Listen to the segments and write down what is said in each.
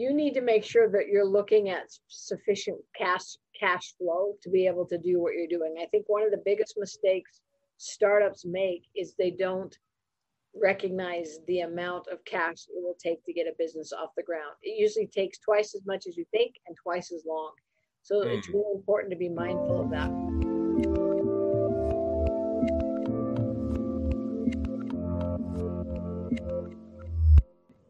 you need to make sure that you're looking at sufficient cash flow to be able to do what you're doing. I think one of the biggest mistakes startups make is they don't recognize the amount of cash it will take to get a business off the ground. It usually takes twice as much as you think and twice as long. So it's really important to be mindful of that.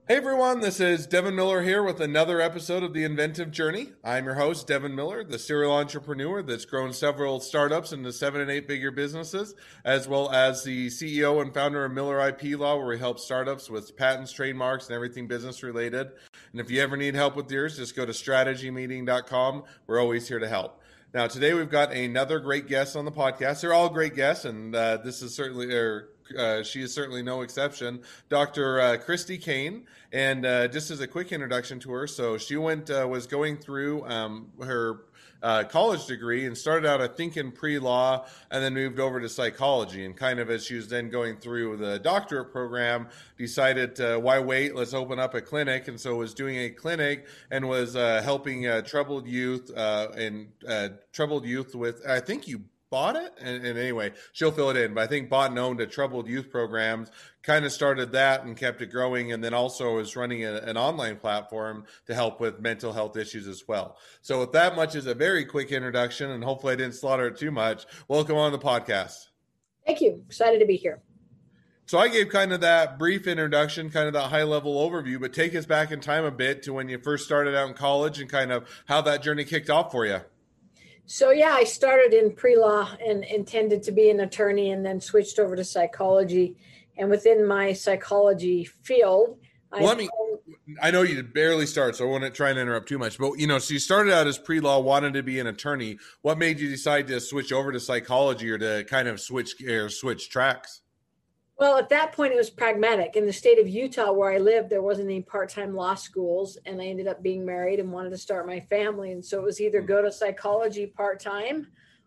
Hey everyone, this is Devin Miller here with another episode of The Inventive Journey. I'm your host, Devin Miller, the serial entrepreneur that's grown several startups into 7- and 8-figure businesses, as well as the CEO and founder of Miller IP Law, where we help startups with patents, trademarks, and everything business related. And if you ever need help with yours, just go to strategymeeting.com. We're always here to help. Now, today we've got another great guest on the podcast. They're all great guests, and this is certainly... she is certainly no exception, Dr. Christy Kane. And just as a quick introduction to her, so she was going through her college degree and started out, I think, in pre-law and then moved over to psychology. And kind of as she was then going through the doctorate program, decided, why wait? Let's open up a clinic. And so was doing a clinic and was helping troubled youth with, I think you bought it, and anyway, she'll fill it in, but I think bought and owned a troubled youth programs, kind of started that and kept it growing, and then also is running an online platform to help with mental health issues as well. So with that much is a very quick introduction, and hopefully I didn't slaughter it too much, welcome on the podcast. Thank you. Excited to be here. So I gave kind of that brief introduction, kind of that high-level overview, but take us back in time a bit to when you first started out in college and kind of how that journey kicked off for you. So yeah, I started in pre-law and intended to be an attorney and then switched over to psychology. And within my psychology field, I know you barely start, so I won't try and interrupt too much, but so you started out as pre-law, wanted to be an attorney. What made you decide to switch over to psychology or to kind of switch tracks? Well, at that point, it was pragmatic. In the state of Utah, where I lived, there wasn't any part-time law schools, and I ended up being married and wanted to start my family. And so it was either go to psychology part-time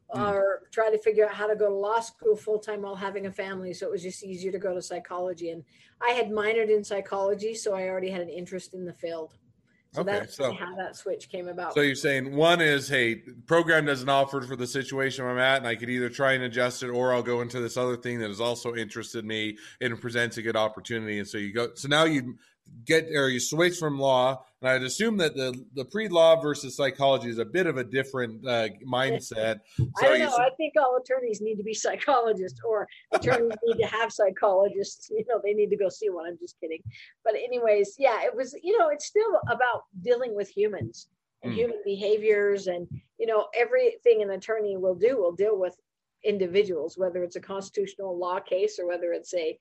or try to figure out how to go to law school full-time while having a family. So it was just easier to go to psychology. And I had minored in psychology, so I already had an interest in the field. So okay, that's how that switch came about. So you're saying one is, hey, program doesn't offer for the situation I'm at, and I could either try and adjust it, or I'll go into this other thing that has also interested me and presents a good opportunity. And so you go. So now you switch from law, and I'd assume that the pre-law versus psychology is a bit of a different mindset. So I don't know. I think all attorneys need to be psychologists, or attorneys need to have psychologists. They need to go see one. I'm just kidding. But anyways, yeah, it was, it's still about dealing with humans and human behaviors. And, everything an attorney will do will deal with individuals, whether it's a constitutional law case or whether it's a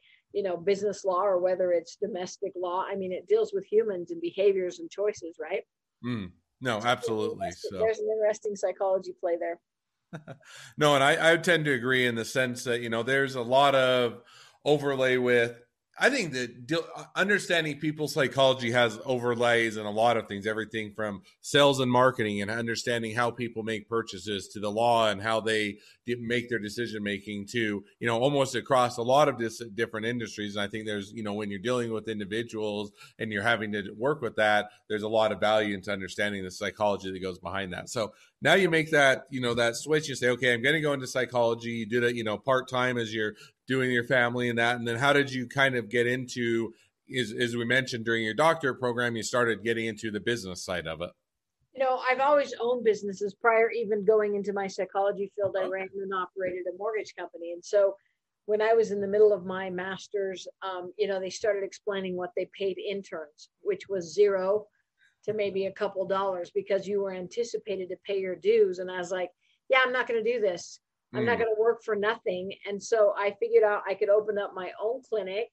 business law or whether it's domestic law. I mean, it deals with humans and behaviors and choices, right? No, absolutely. So there's an interesting psychology play there. No, and I tend to agree in the sense that, there's a lot of overlay with, I think that understanding people's psychology has overlays in a lot of things, everything from sales and marketing and understanding how people make purchases to the law and how they make their decision-making to, almost across a lot of different industries. And I think there's, when you're dealing with individuals and you're having to work with that, there's a lot of value into understanding the psychology that goes behind that. So now you make that, that switch. You say, okay, I'm going to go into psychology. You do that, part-time as you're doing your family and that. And then how did you kind of get into, as we mentioned during your doctorate program, you started getting into the business side of it? I've always owned businesses. Prior even going into my psychology field, I ran and operated a mortgage company. And so when I was in the middle of my master's, they started explaining what they paid interns, which was zero to maybe a couple dollars because you were anticipated to pay your dues. And I was like, yeah, I'm not going to do this. I'm not going to work for nothing. And so I figured out I could open up my own clinic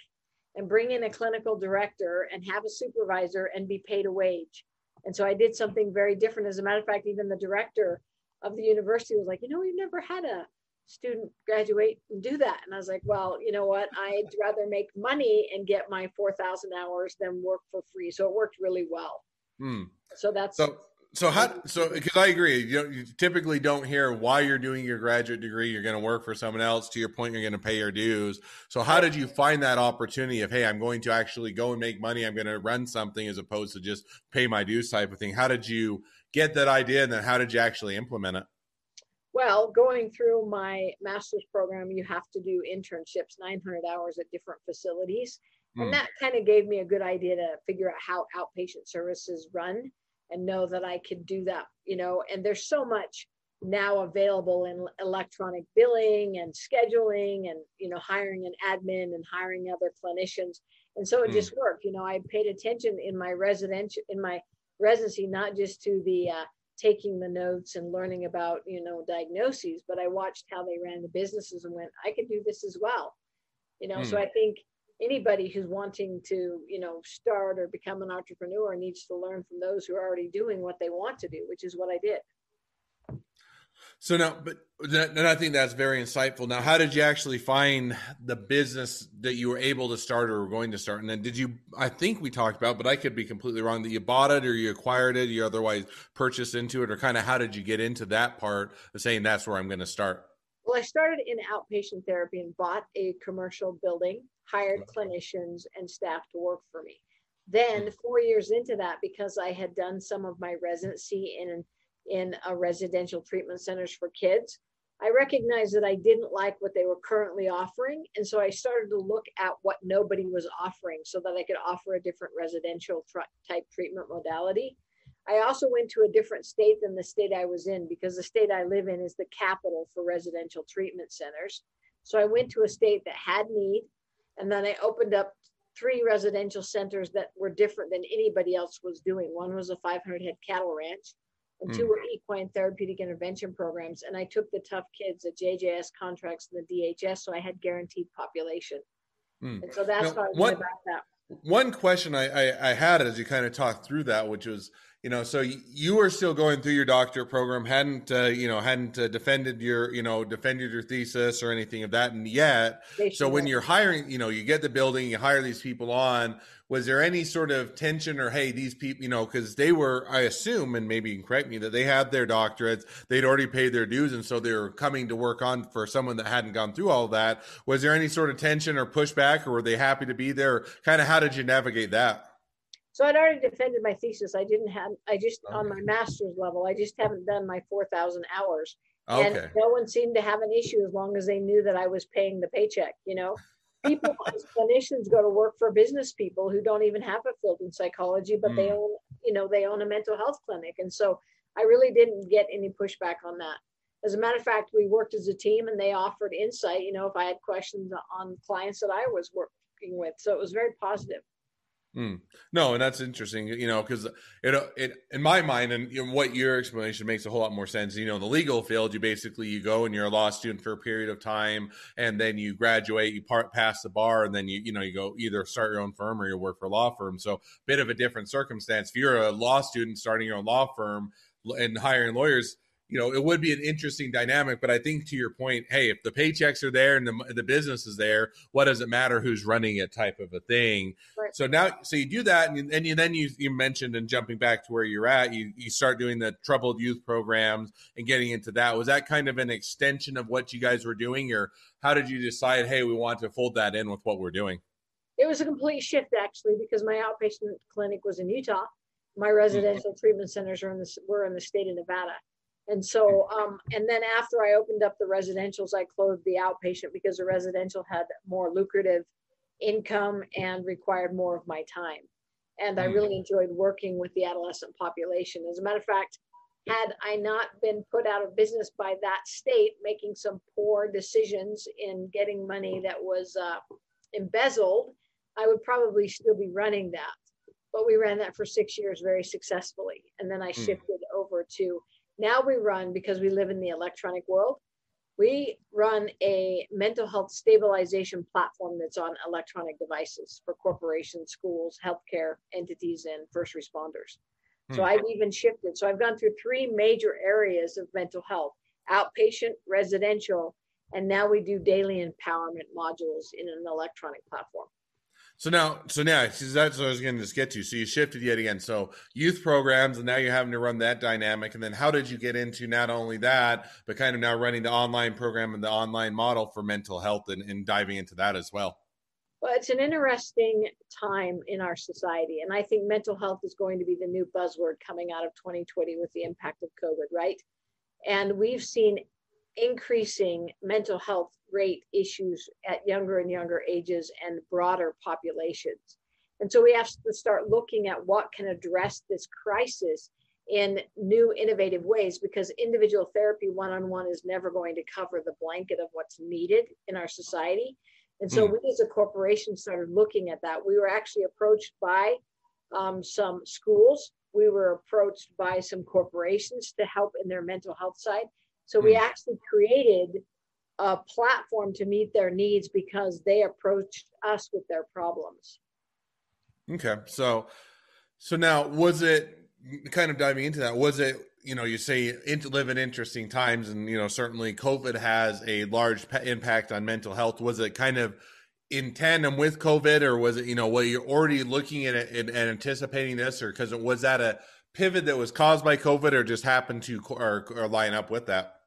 and bring in a clinical director and have a supervisor and be paid a wage. And so I did something very different. As a matter of fact, even the director of the university was like, we've never had a student graduate and do that. And I was like, well, you know what? I'd rather make money and get my 4,000 hours than work for free. So it worked really well. So that's... So because I agree, you typically don't hear why you're doing your graduate degree. You're going to work for someone else. To your point, you're going to pay your dues. So how did you find that opportunity of, hey, I'm going to actually go and make money. I'm going to run something as opposed to just pay my dues type of thing. How did you get that idea? And then how did you actually implement it? Well, going through my master's program, you have to do internships, 900 hours at different facilities. And that kind of gave me a good idea to figure out how outpatient services run and know that I could do that, you know, and there's so much now available in electronic billing and scheduling and, you know, hiring an admin and hiring other clinicians. And so it just worked. You know, I paid attention in my residency, not just to the taking the notes and learning about, you know, diagnoses, but I watched how they ran the businesses and went, I could do this as well. You know, so I think anybody who's wanting to, you know, start or become an entrepreneur needs to learn from those who are already doing what they want to do, which is what I did. So now, but then I think that's very insightful. Now, how did you actually find the business that you were able to start or were going to start? And then did you, I think we talked about, but I could be completely wrong, that you bought it or you acquired it, you otherwise purchased into it, or kind of how did you get into that part of saying that's where I'm going to start? Well, I started in outpatient therapy and bought a commercial building, hired clinicians and staff to work for me. Then 4 years into that, because I had done some of my residency in a residential treatment centers for kids, I recognized that I didn't like what they were currently offering. And so I started to look at what nobody was offering so that I could offer a different residential type treatment modality. I also went to a different state than the state I was in, because the state I live in is the capital for residential treatment centers. So I went to a state that had need, and then I opened up 3 residential centers that were different than anybody else was doing. One was a 500-head cattle ranch, and 2 were equine therapeutic intervention programs. And I took the tough kids, the JJS contracts, and the DHS, so I had guaranteed population. And so that's how I went about that. One question I had as you kind of talked through that, which was, you know, so you were still going through your doctorate program, hadn't defended your thesis or anything of that, and yet, so when you're hiring, you know, you get the building, you hire these people on, was there any sort of tension or, hey, these people, you know, because they were, I assume, and maybe you can correct me, that they had their doctorates, they'd already paid their dues, and so they were coming to work on for someone that hadn't gone through all that. Was there any sort of tension or pushback, or were they happy to be there? Kind of how did you navigate that? So I'd already defended my thesis. On my master's level, I just haven't done my 4,000 hours. Okay. And no one seemed to have an issue as long as they knew that I was paying the paycheck, you know? People as clinicians go to work for business people who don't even have a field in psychology, but they own a mental health clinic. And so I really didn't get any pushback on that. As a matter of fact, we worked as a team and they offered insight, you know, if I had questions on clients that I was working with. So it was very positive. No, and that's interesting, you know, because it in my mind, and you know, what your explanation makes a whole lot more sense. You know, in the legal field, you go and you're a law student for a period of time, and then you graduate, you pass the bar, and then you go either start your own firm or you work for a law firm. So a bit of a different circumstance. If you're a law student starting your own law firm and hiring lawyers, you know, it would be an interesting dynamic. But I think to your point, hey, if the paychecks are there and the business is there, what does it matter who's running it type of a thing? Right. So now, so you do that. And then you mentioned, and jumping back to where you're at, you start doing the troubled youth programs and getting into that. Was that kind of an extension of what you guys were doing, or how did you decide, hey, we want to fold that in with what we're doing? It was a complete shift, actually, because my outpatient clinic was in Utah. My residential treatment centers were in the state of Nevada. And so, and then after I opened up the residentials, I closed the outpatient because the residential had more lucrative income and required more of my time. And I really enjoyed working with the adolescent population. As a matter of fact, had I not been put out of business by that state, making some poor decisions in getting money that was embezzled, I would probably still be running that. But we ran that for 6 years very successfully. And then I shifted over to... Now we run, because we live in the electronic world, we run a mental health stabilization platform that's on electronic devices for corporations, schools, healthcare entities, and first responders. So I've even shifted. So I've gone through 3 major areas of mental health: outpatient, residential, and now we do daily empowerment modules in an electronic platform. So now that's what I was going to just get to. So you shifted yet again. So youth programs, and now you're having to run that dynamic. And then how did you get into not only that, but kind of now running the online program and the online model for mental health and diving into that as well? Well, it's an interesting time in our society. And I think mental health is going to be the new buzzword coming out of 2020 with the impact of COVID, right? And we've seen increasing mental health rate issues at younger and younger ages and broader populations. And so we have to start looking at what can address this crisis in new innovative ways, because individual therapy one-on-one is never going to cover the blanket of what's needed in our society. And so we as a corporation started looking at that. We were actually approached by some schools. We were approached by some corporations to help in their mental health side. So we actually created a platform to meet their needs because they approached us with their problems. Okay. So now was it, kind of diving into that, was it, you know, you say live in interesting times, and, you know, certainly COVID has a large impact on mental health. Was it kind of in tandem with COVID, or was it, you know, well, you're already looking at it and anticipating this, or because it was that a pivot that was caused by COVID or just happened to or line up with that?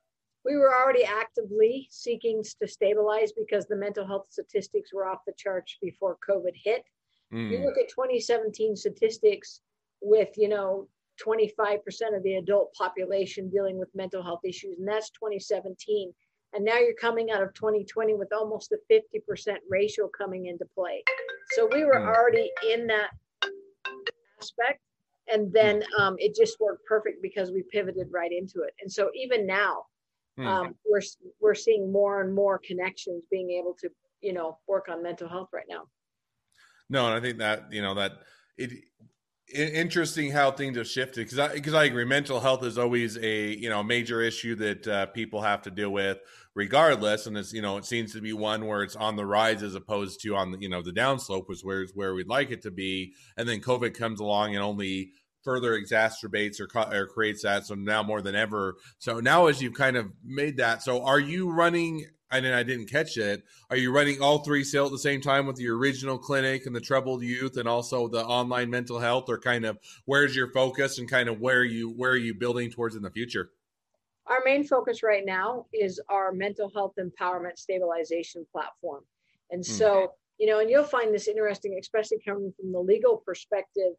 We were already actively seeking to stabilize because the mental health statistics were off the charts before COVID hit. You look at 2017 statistics with, you know, 25% of the adult population dealing with mental health issues, and that's 2017. And now you're coming out of 2020 with almost a 50% ratio coming into play. So we were already in that aspect. And then it just worked perfect because we pivoted right into it. And so even now, we're seeing more and more connections being able to, you know, work on mental health right now. No, and I think that, you know, that it's interesting how things have shifted, because I agree, mental health is always a, you know, major issue that people have to deal with regardless, and it's, you know, it seems to be one where it's on the rise as opposed to on the, you know, the downslope, which is where we'd like it to be, and then COVID comes along and only further exacerbates or creates that. So now more than ever. So now as you've kind of made that, so are you running, and I didn't catch it, are you running all three still at the same time with your original clinic and the troubled youth and also the online mental health, or kind of where's your focus and kind of where are you building towards in the future? Our main focus right now is our mental health empowerment stabilization platform. And so, you know, and you'll find this interesting, especially coming from the legal perspective.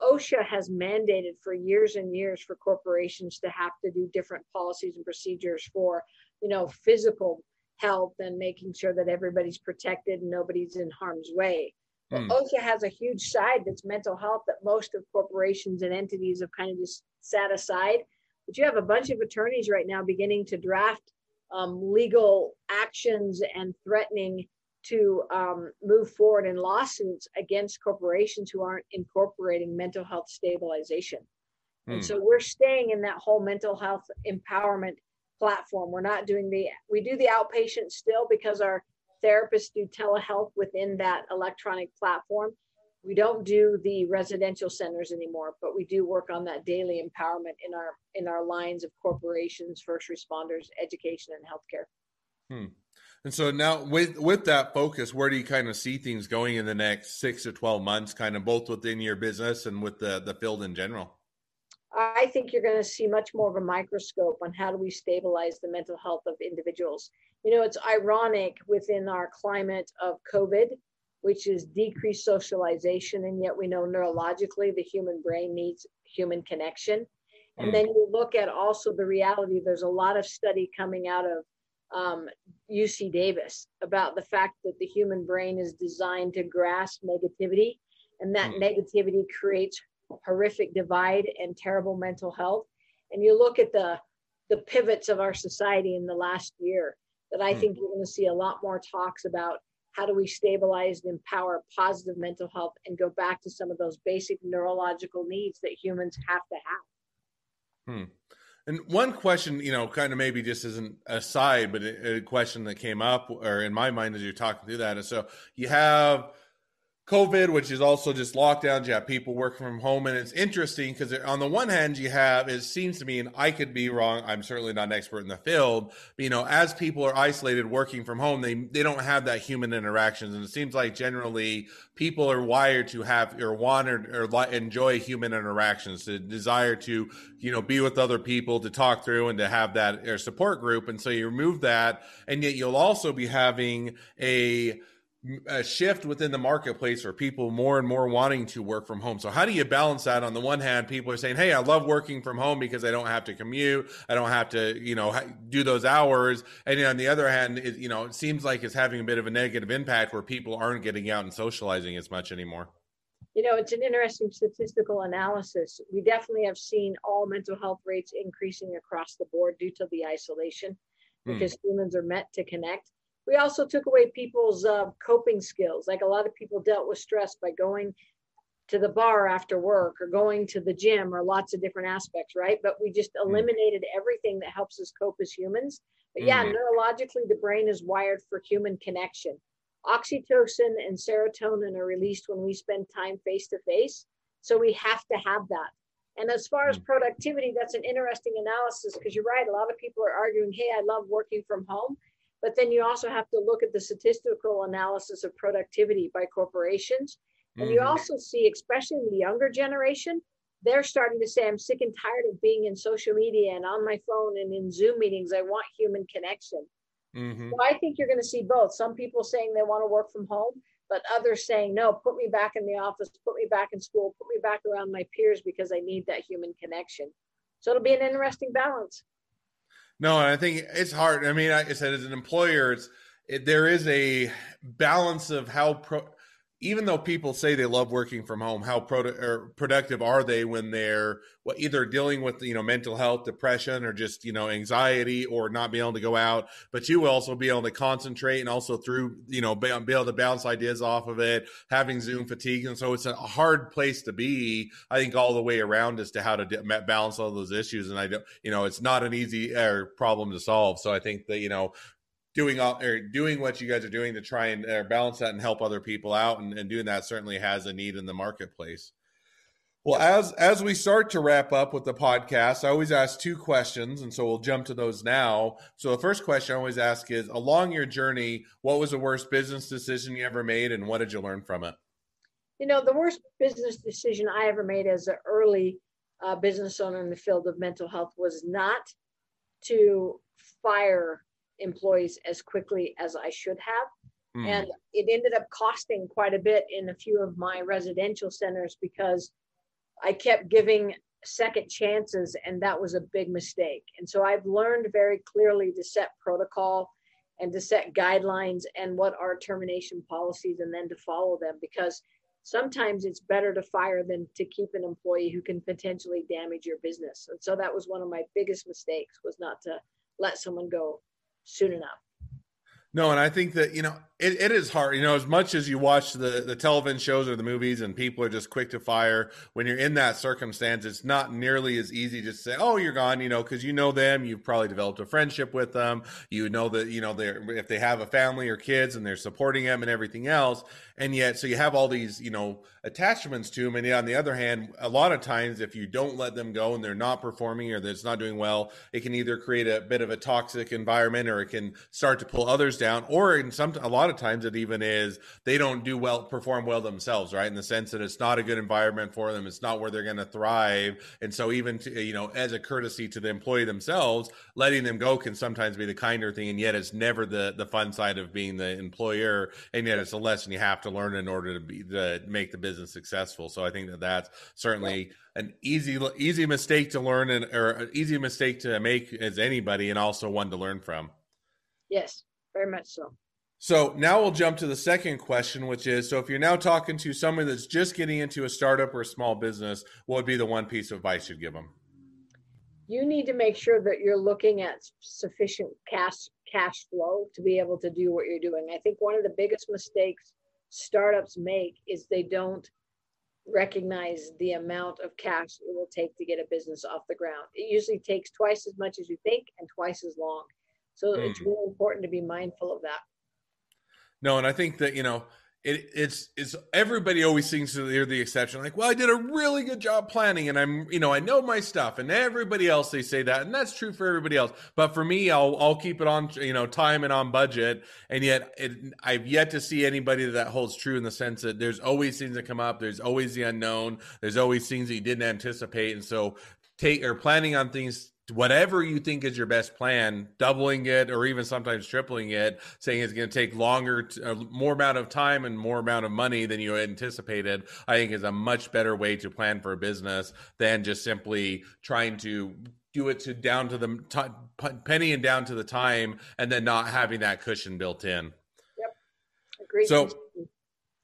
OSHA has mandated for years and years for corporations to have to do different policies and procedures for, you know, physical health and making sure that everybody's protected and nobody's in harm's way. But OSHA has a huge side that's mental health that most of corporations and entities have kind of just set aside. But you have a bunch of attorneys right now beginning to draft legal actions and threatening to move forward in lawsuits against corporations who aren't incorporating mental health stabilization. And so we're staying in that whole mental health empowerment platform. We're not doing we do the outpatient still because our therapists do telehealth within that electronic platform. We don't do the residential centers anymore, but we do work on that daily empowerment in our lines of corporations, first responders, education, and healthcare. And so now with that focus, where do you kind of see things going in the next 6 to 12 months, kind of both within your business and with the field in general? I think you're going to see much more of a microscope on how do we stabilize the mental health of individuals. You know, it's ironic within our climate of COVID, which is decreased socialization, and yet we know neurologically the human brain needs human connection. And then you look at also the reality, there's a lot of study coming out of UC Davis about the fact that the human brain is designed to grasp negativity, and that negativity creates horrific divide and terrible mental health. And you look at the pivots of our society in the last year, that I think we're going to see a lot more talks about how do we stabilize and empower positive mental health and go back to some of those basic neurological needs that humans have to have. And one question, you know, kind of maybe just as an aside, but a question that came up or in my mind as you're talking through that. And so you have COVID, which is also just lockdowns. You have people working from home, and it's interesting because on the one hand you have, it seems to me, and I could be wrong, I'm certainly not an expert in the field, but, you know, as people are isolated working from home, they don't have that human interactions. And it seems like generally people are wired to have or want or enjoy human interactions, to desire to, you know, be with other people, to talk through and to have that or support group. And so you remove that, and yet you'll also be having a shift within the marketplace for people more and more wanting to work from home. So how do you balance that? On the one hand, people are saying, hey, I love working from home because I don't have to commute. I don't have to, you know, do those hours. And on the other hand, it, you know, it seems like it's having a bit of a negative impact where people aren't getting out and socializing as much anymore. You know, it's an interesting statistical analysis. We definitely have seen all mental health rates increasing across the board due to the isolation, because humans are meant to connect. We also took away people's coping skills. Like, a lot of people dealt with stress by going to the bar after work or going to the gym, or lots of different aspects, right? But we just eliminated everything that helps us cope as humans. But yeah, neurologically, the brain is wired for human connection. Oxytocin and serotonin are released when we spend time face-to-face. So we have to have that. And as far as productivity, that's an interesting analysis, because you're right, a lot of people are arguing, hey, I love working from home. But then you also have to look at the statistical analysis of productivity by corporations. And you also see, especially in the younger generation, they're starting to say, I'm sick and tired of being in social media and on my phone and in Zoom meetings. I want human connection. So I think you're going to see both. Some people saying they want to work from home, but others saying, no, put me back in the office, put me back in school, put me back around my peers, because I need that human connection. So it'll be an interesting balance. No, and I think it's hard. I mean, like I said, as an employer, there is a balance of how, even though people say they love working from home, how productive are they when they're either dealing with, you know, mental health, depression, or just, you know, anxiety, or not being able to go out. But you will also be able to concentrate, and also through, you know, be able to bounce ideas off of it, having Zoom fatigue. And so it's a hard place to be, I think, all the way around, as to how to balance all those issues. And I don't, you know, it's not an easy problem to solve. So I think that, you know, doing what you guys are doing to try and balance that and help other people out, and doing that certainly has a need in the marketplace. Well, as we start to wrap up with the podcast, I always ask two questions, and so we'll jump to those now. So the first question I always ask is, along your journey, what was the worst business decision you ever made, and what did you learn from it? You know, the worst business decision I ever made as an early business owner in the field of mental health was not to fire employees as quickly as I should have. And it ended up costing quite a bit in a few of my residential centers, because I kept giving second chances, and that was a big mistake. And so I've learned very clearly to set protocol and to set guidelines and what are termination policies, and then to follow them, because sometimes it's better to fire than to keep an employee who can potentially damage your business. And so that was one of my biggest mistakes, was not to let someone go soon enough. No, and I think that, you know, it is hard, you know, as much as you watch the television shows or the movies, and people are just quick to fire. When you're in that circumstance, it's not nearly as easy to say, oh, you're gone, you know, because you know them, you've probably developed a friendship with them. You know that, you know, if they have a family or kids, and they're supporting them and everything else. And yet, so you have all these, you know, attachments to them. And on the other hand, a lot of times, if you don't let them go and they're not performing, or that's not doing well, it can either create a bit of a toxic environment, or it can start to pull others down, or a lot of times it even is they don't perform well themselves, right? In the sense that it's not a good environment for them. It's not where they're going to thrive. And so even to, you know, as a courtesy to the employee themselves, letting them go can sometimes be the kinder thing. And yet it's never the fun side of being the employer. And yet it's a lesson you have to learn in order to make the business successful. So I think that's certainly an easy mistake to learn, and or an easy mistake to make as anybody, and also one to learn from. Yes, very much so. So now we'll jump to the second question, which is, so if you're now talking to someone that's just getting into a startup or a small business, what would be the one piece of advice you'd give them? You need to make sure that you're looking at sufficient cash flow to be able to do what you're doing. I think one of the biggest mistakes startups make is they don't recognize the amount of cash it will take to get a business off the ground. It usually takes twice as much as you think and twice as long. So it's really important to be mindful of that. No, and I think that, you know, It's everybody always seems to hear the exception, like, well, I did a really good job planning and I'm, you know, I know my stuff, and everybody else, they say that, and that's true for everybody else. But for me, I'll keep it on, you know, time and on budget. And yet I've yet to see anybody that holds true in the sense that there's always things that come up. There's always the unknown. There's always things that you didn't anticipate. And so planning on things, whatever you think is your best plan, doubling it or even sometimes tripling it, saying it's going to take more amount of time and more amount of money than you anticipated, I think is a much better way to plan for a business than just simply trying to do it down to the penny and down to the time, and then not having that cushion built in. Yep. Agreed.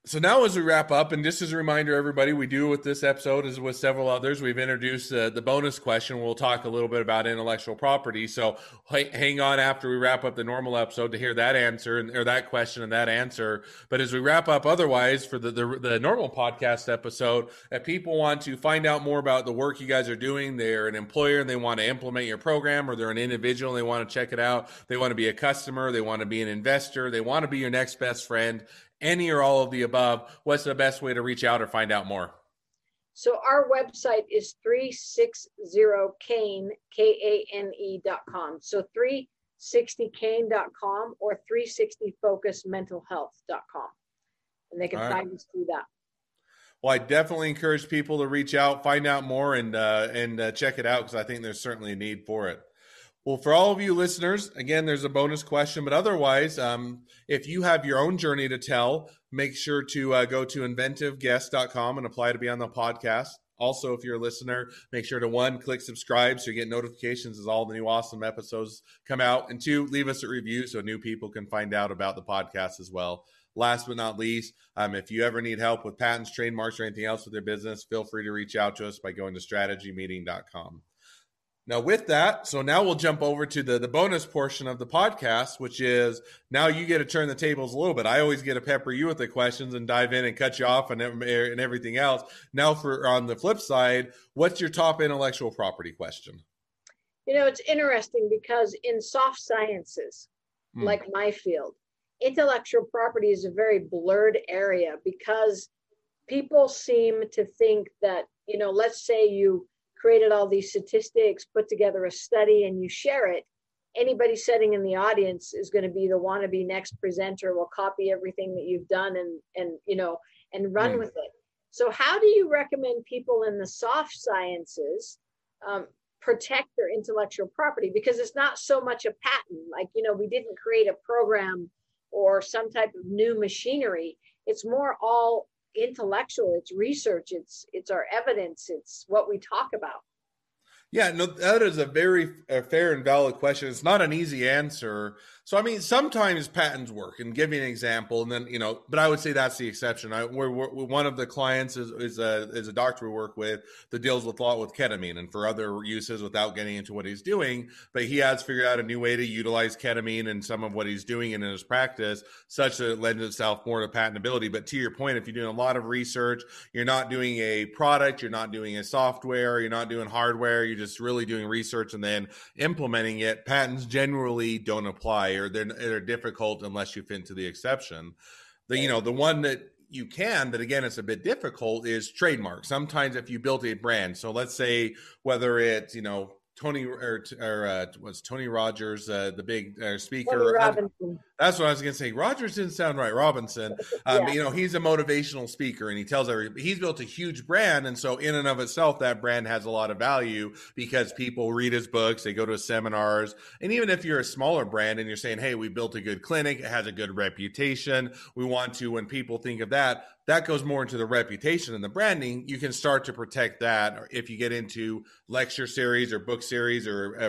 So now, as we wrap up, and just as a reminder, everybody, we do with this episode, as with several others, we've introduced the bonus question. We'll talk a little bit about intellectual property. So hang on after we wrap up the normal episode to hear that answer or that question and that answer. But as we wrap up otherwise for the normal podcast episode, if people want to find out more about the work you guys are doing, they're an employer and they want to implement your program, or they're an individual and they want to check it out, they want to be a customer, they want to be an investor, they want to be your next best friend, any or all of the above, what's the best way to reach out or find out more? So our website is 360kane, Kane.com. So 360kane.com or 360focusmentalhealth.com. And they can find us through that. Well, I definitely encourage people to reach out, find out more, and check it out, because I think there's certainly a need for it. Well, for all of you listeners, again, there's a bonus question, but otherwise, if you have your own journey to tell, make sure to go to inventiveguest.com and apply to be on the podcast. Also, if you're a listener, make sure to 1, click subscribe so you get notifications as all the new awesome episodes come out, and 2, leave us a review so new people can find out about the podcast as well. Last but not least, if you ever need help with patents, trademarks, or anything else with your business, feel free to reach out to us by going to strategymeeting.com. Now with that, so now we'll jump over to the bonus portion of the podcast, which is now you get to turn the tables a little bit. I always get to pepper you with the questions and dive in and cut you off and everything else. Now on the flip side, what's your top intellectual property question? You know, it's interesting because in soft sciences, like my field, intellectual property is a very blurred area, because people seem to think that, you know, let's say you created all these statistics, put together a study, and you share it, anybody sitting in the audience is going to be the wannabe next presenter, will copy everything that you've done and run with it. So how do you recommend people in the soft sciences protect their intellectual property? Because it's not so much a patent, like, you know, we didn't create a program or some type of new machinery. It's more all intellectual, it's research, it's our evidence, it's what we talk about. Yeah, no, that is a very fair and valid question. It's not an easy answer. So, I mean, sometimes patents work, and give me an example, and then, you know, but I would say that's the exception. One of the clients is a doctor we work with that deals with law with ketamine and for other uses without getting into what he's doing, but he has figured out a new way to utilize ketamine and some of what he's doing in his practice, such that it lends itself more to patentability. But to your point, if you're doing a lot of research, you're not doing a product, you're not doing a software, you're not doing hardware, you're just really doing research and then implementing it, patents generally don't apply, or they're difficult unless you fit into the exception. You know, the one that you can, but again, it's a bit difficult, is trademark. Sometimes if you build a brand, so let's say whether it's, you know, Tony or was Tony Rogers, the big speaker. That's what I was going to say. Rogers didn't sound right. Robinson. Yeah. You know, he's a motivational speaker, and he tells he's built a huge brand. And so in and of itself, that brand has a lot of value, because people read his books, they go to his seminars. And even if you're a smaller brand and you're saying, hey, we built a good clinic, it has a good reputation, we want to, when people think of that, that goes more into the reputation and the branding. You can start to protect that. Or if you get into lecture series or book series or a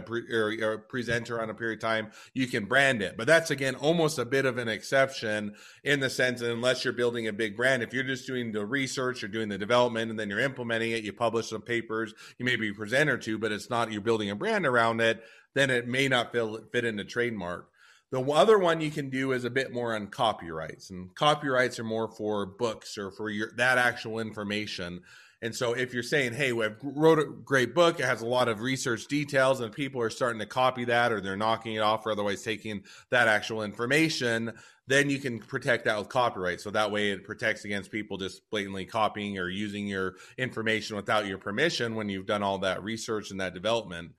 presenter on a period of time, you can brand it. But that's, again, almost a bit of an exception, in the sense that unless you're building a big brand, if you're just doing the research, you're doing the development, and then you're implementing it, you publish some papers, you maybe present or two, but it's not, you're building a brand around it, then it may not fit into trademark. The other one you can do is a bit more on copyrights, and copyrights are more for books or for that actual information. And so if you're saying, hey, we wrote a great book, it has a lot of research details, and people are starting to copy that, or they're knocking it off, or otherwise taking that actual information, then you can protect that with copyright. So that way it protects against people just blatantly copying or using your information without your permission when you've done all that research and that development.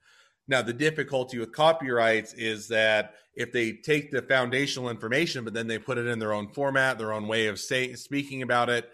Now, the difficulty with copyrights is that if they take the foundational information, but then they put it in their own format, their own way of speaking about it,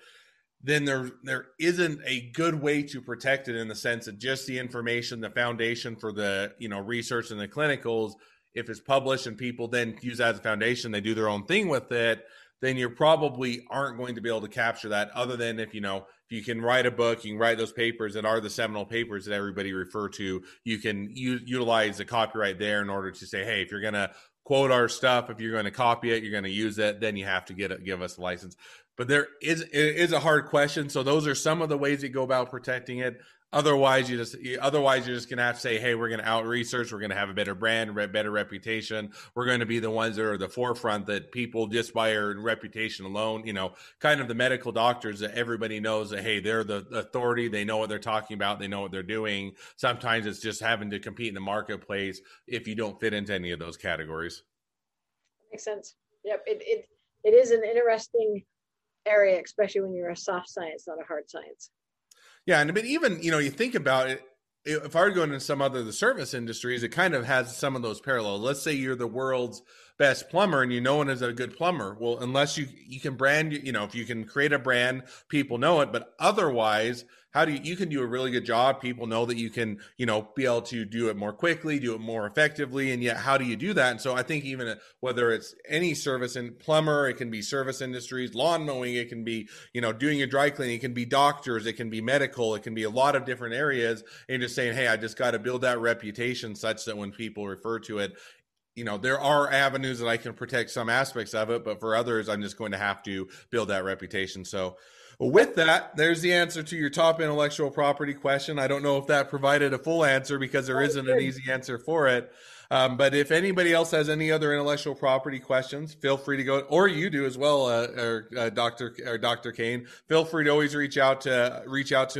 then there isn't a good way to protect it, in the sense that just the information, the foundation for the, you know, research and the clinicals, if it's published and people then use that as a foundation, they do their own thing with it, then you probably aren't going to be able to capture that, other than if, you know, if you can write a book, you can write those papers that are the seminal papers that everybody refer to, you can utilize the copyright there in order to say, hey, if you're going to quote our stuff, if you're going to copy it, you're going to use it, then you have to give us a license. But it is a hard question. So those are some of the ways you go about protecting it. Otherwise, you're just going to have to say, hey, we're going to out-research, we're going to have a better brand, better reputation. We're going to be the ones that are the forefront, that people just by our reputation alone, you know, kind of the medical doctors that everybody knows that, hey, they're the authority. They know what they're talking about. They know what they're doing. Sometimes it's just having to compete in the marketplace if you don't fit into any of those categories. That makes sense. Yep. It is an interesting area, especially when you're a soft science, not a hard science. Yeah, and I mean, even, you know, you think about it, if I were going into some other the service industries, it kind of has some of those parallels. Let's say you're the world's best plumber and you know one is a good plumber. Well, unless you can brand, you know, if you can create a brand, people know it. But otherwise, how do you can do a really good job? People know that you can, you know, be able to do it more quickly, do it more effectively. And yet, how do you do that? And so I think even whether it's any service, and plumber, it can be service industries, lawn mowing, it can be, you know, doing a dry cleaning, it can be doctors, it can be medical, it can be a lot of different areas. And just saying, hey, I just got to build that reputation such that when people refer to it, you know, there are avenues that I can protect some aspects of it, but for others, I'm just going to have to build that reputation. So with that, there's the answer to your top intellectual property question. I don't know if that provided a full answer, because there isn't an easy answer for it. But if anybody else has any other intellectual property questions, feel free to go, or you do as well, Dr. Kane. Feel free to always reach out to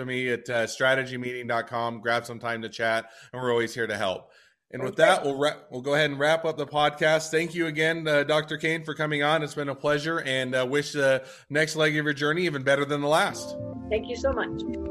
me at strategymeeting.com. Grab some time to chat, and we're always here to help. And with that, we'll go ahead and wrap up the podcast. Thank you again, Dr. Kane, for coming on. It's been a pleasure, and wish the next leg of your journey even better than the last. Thank you so much.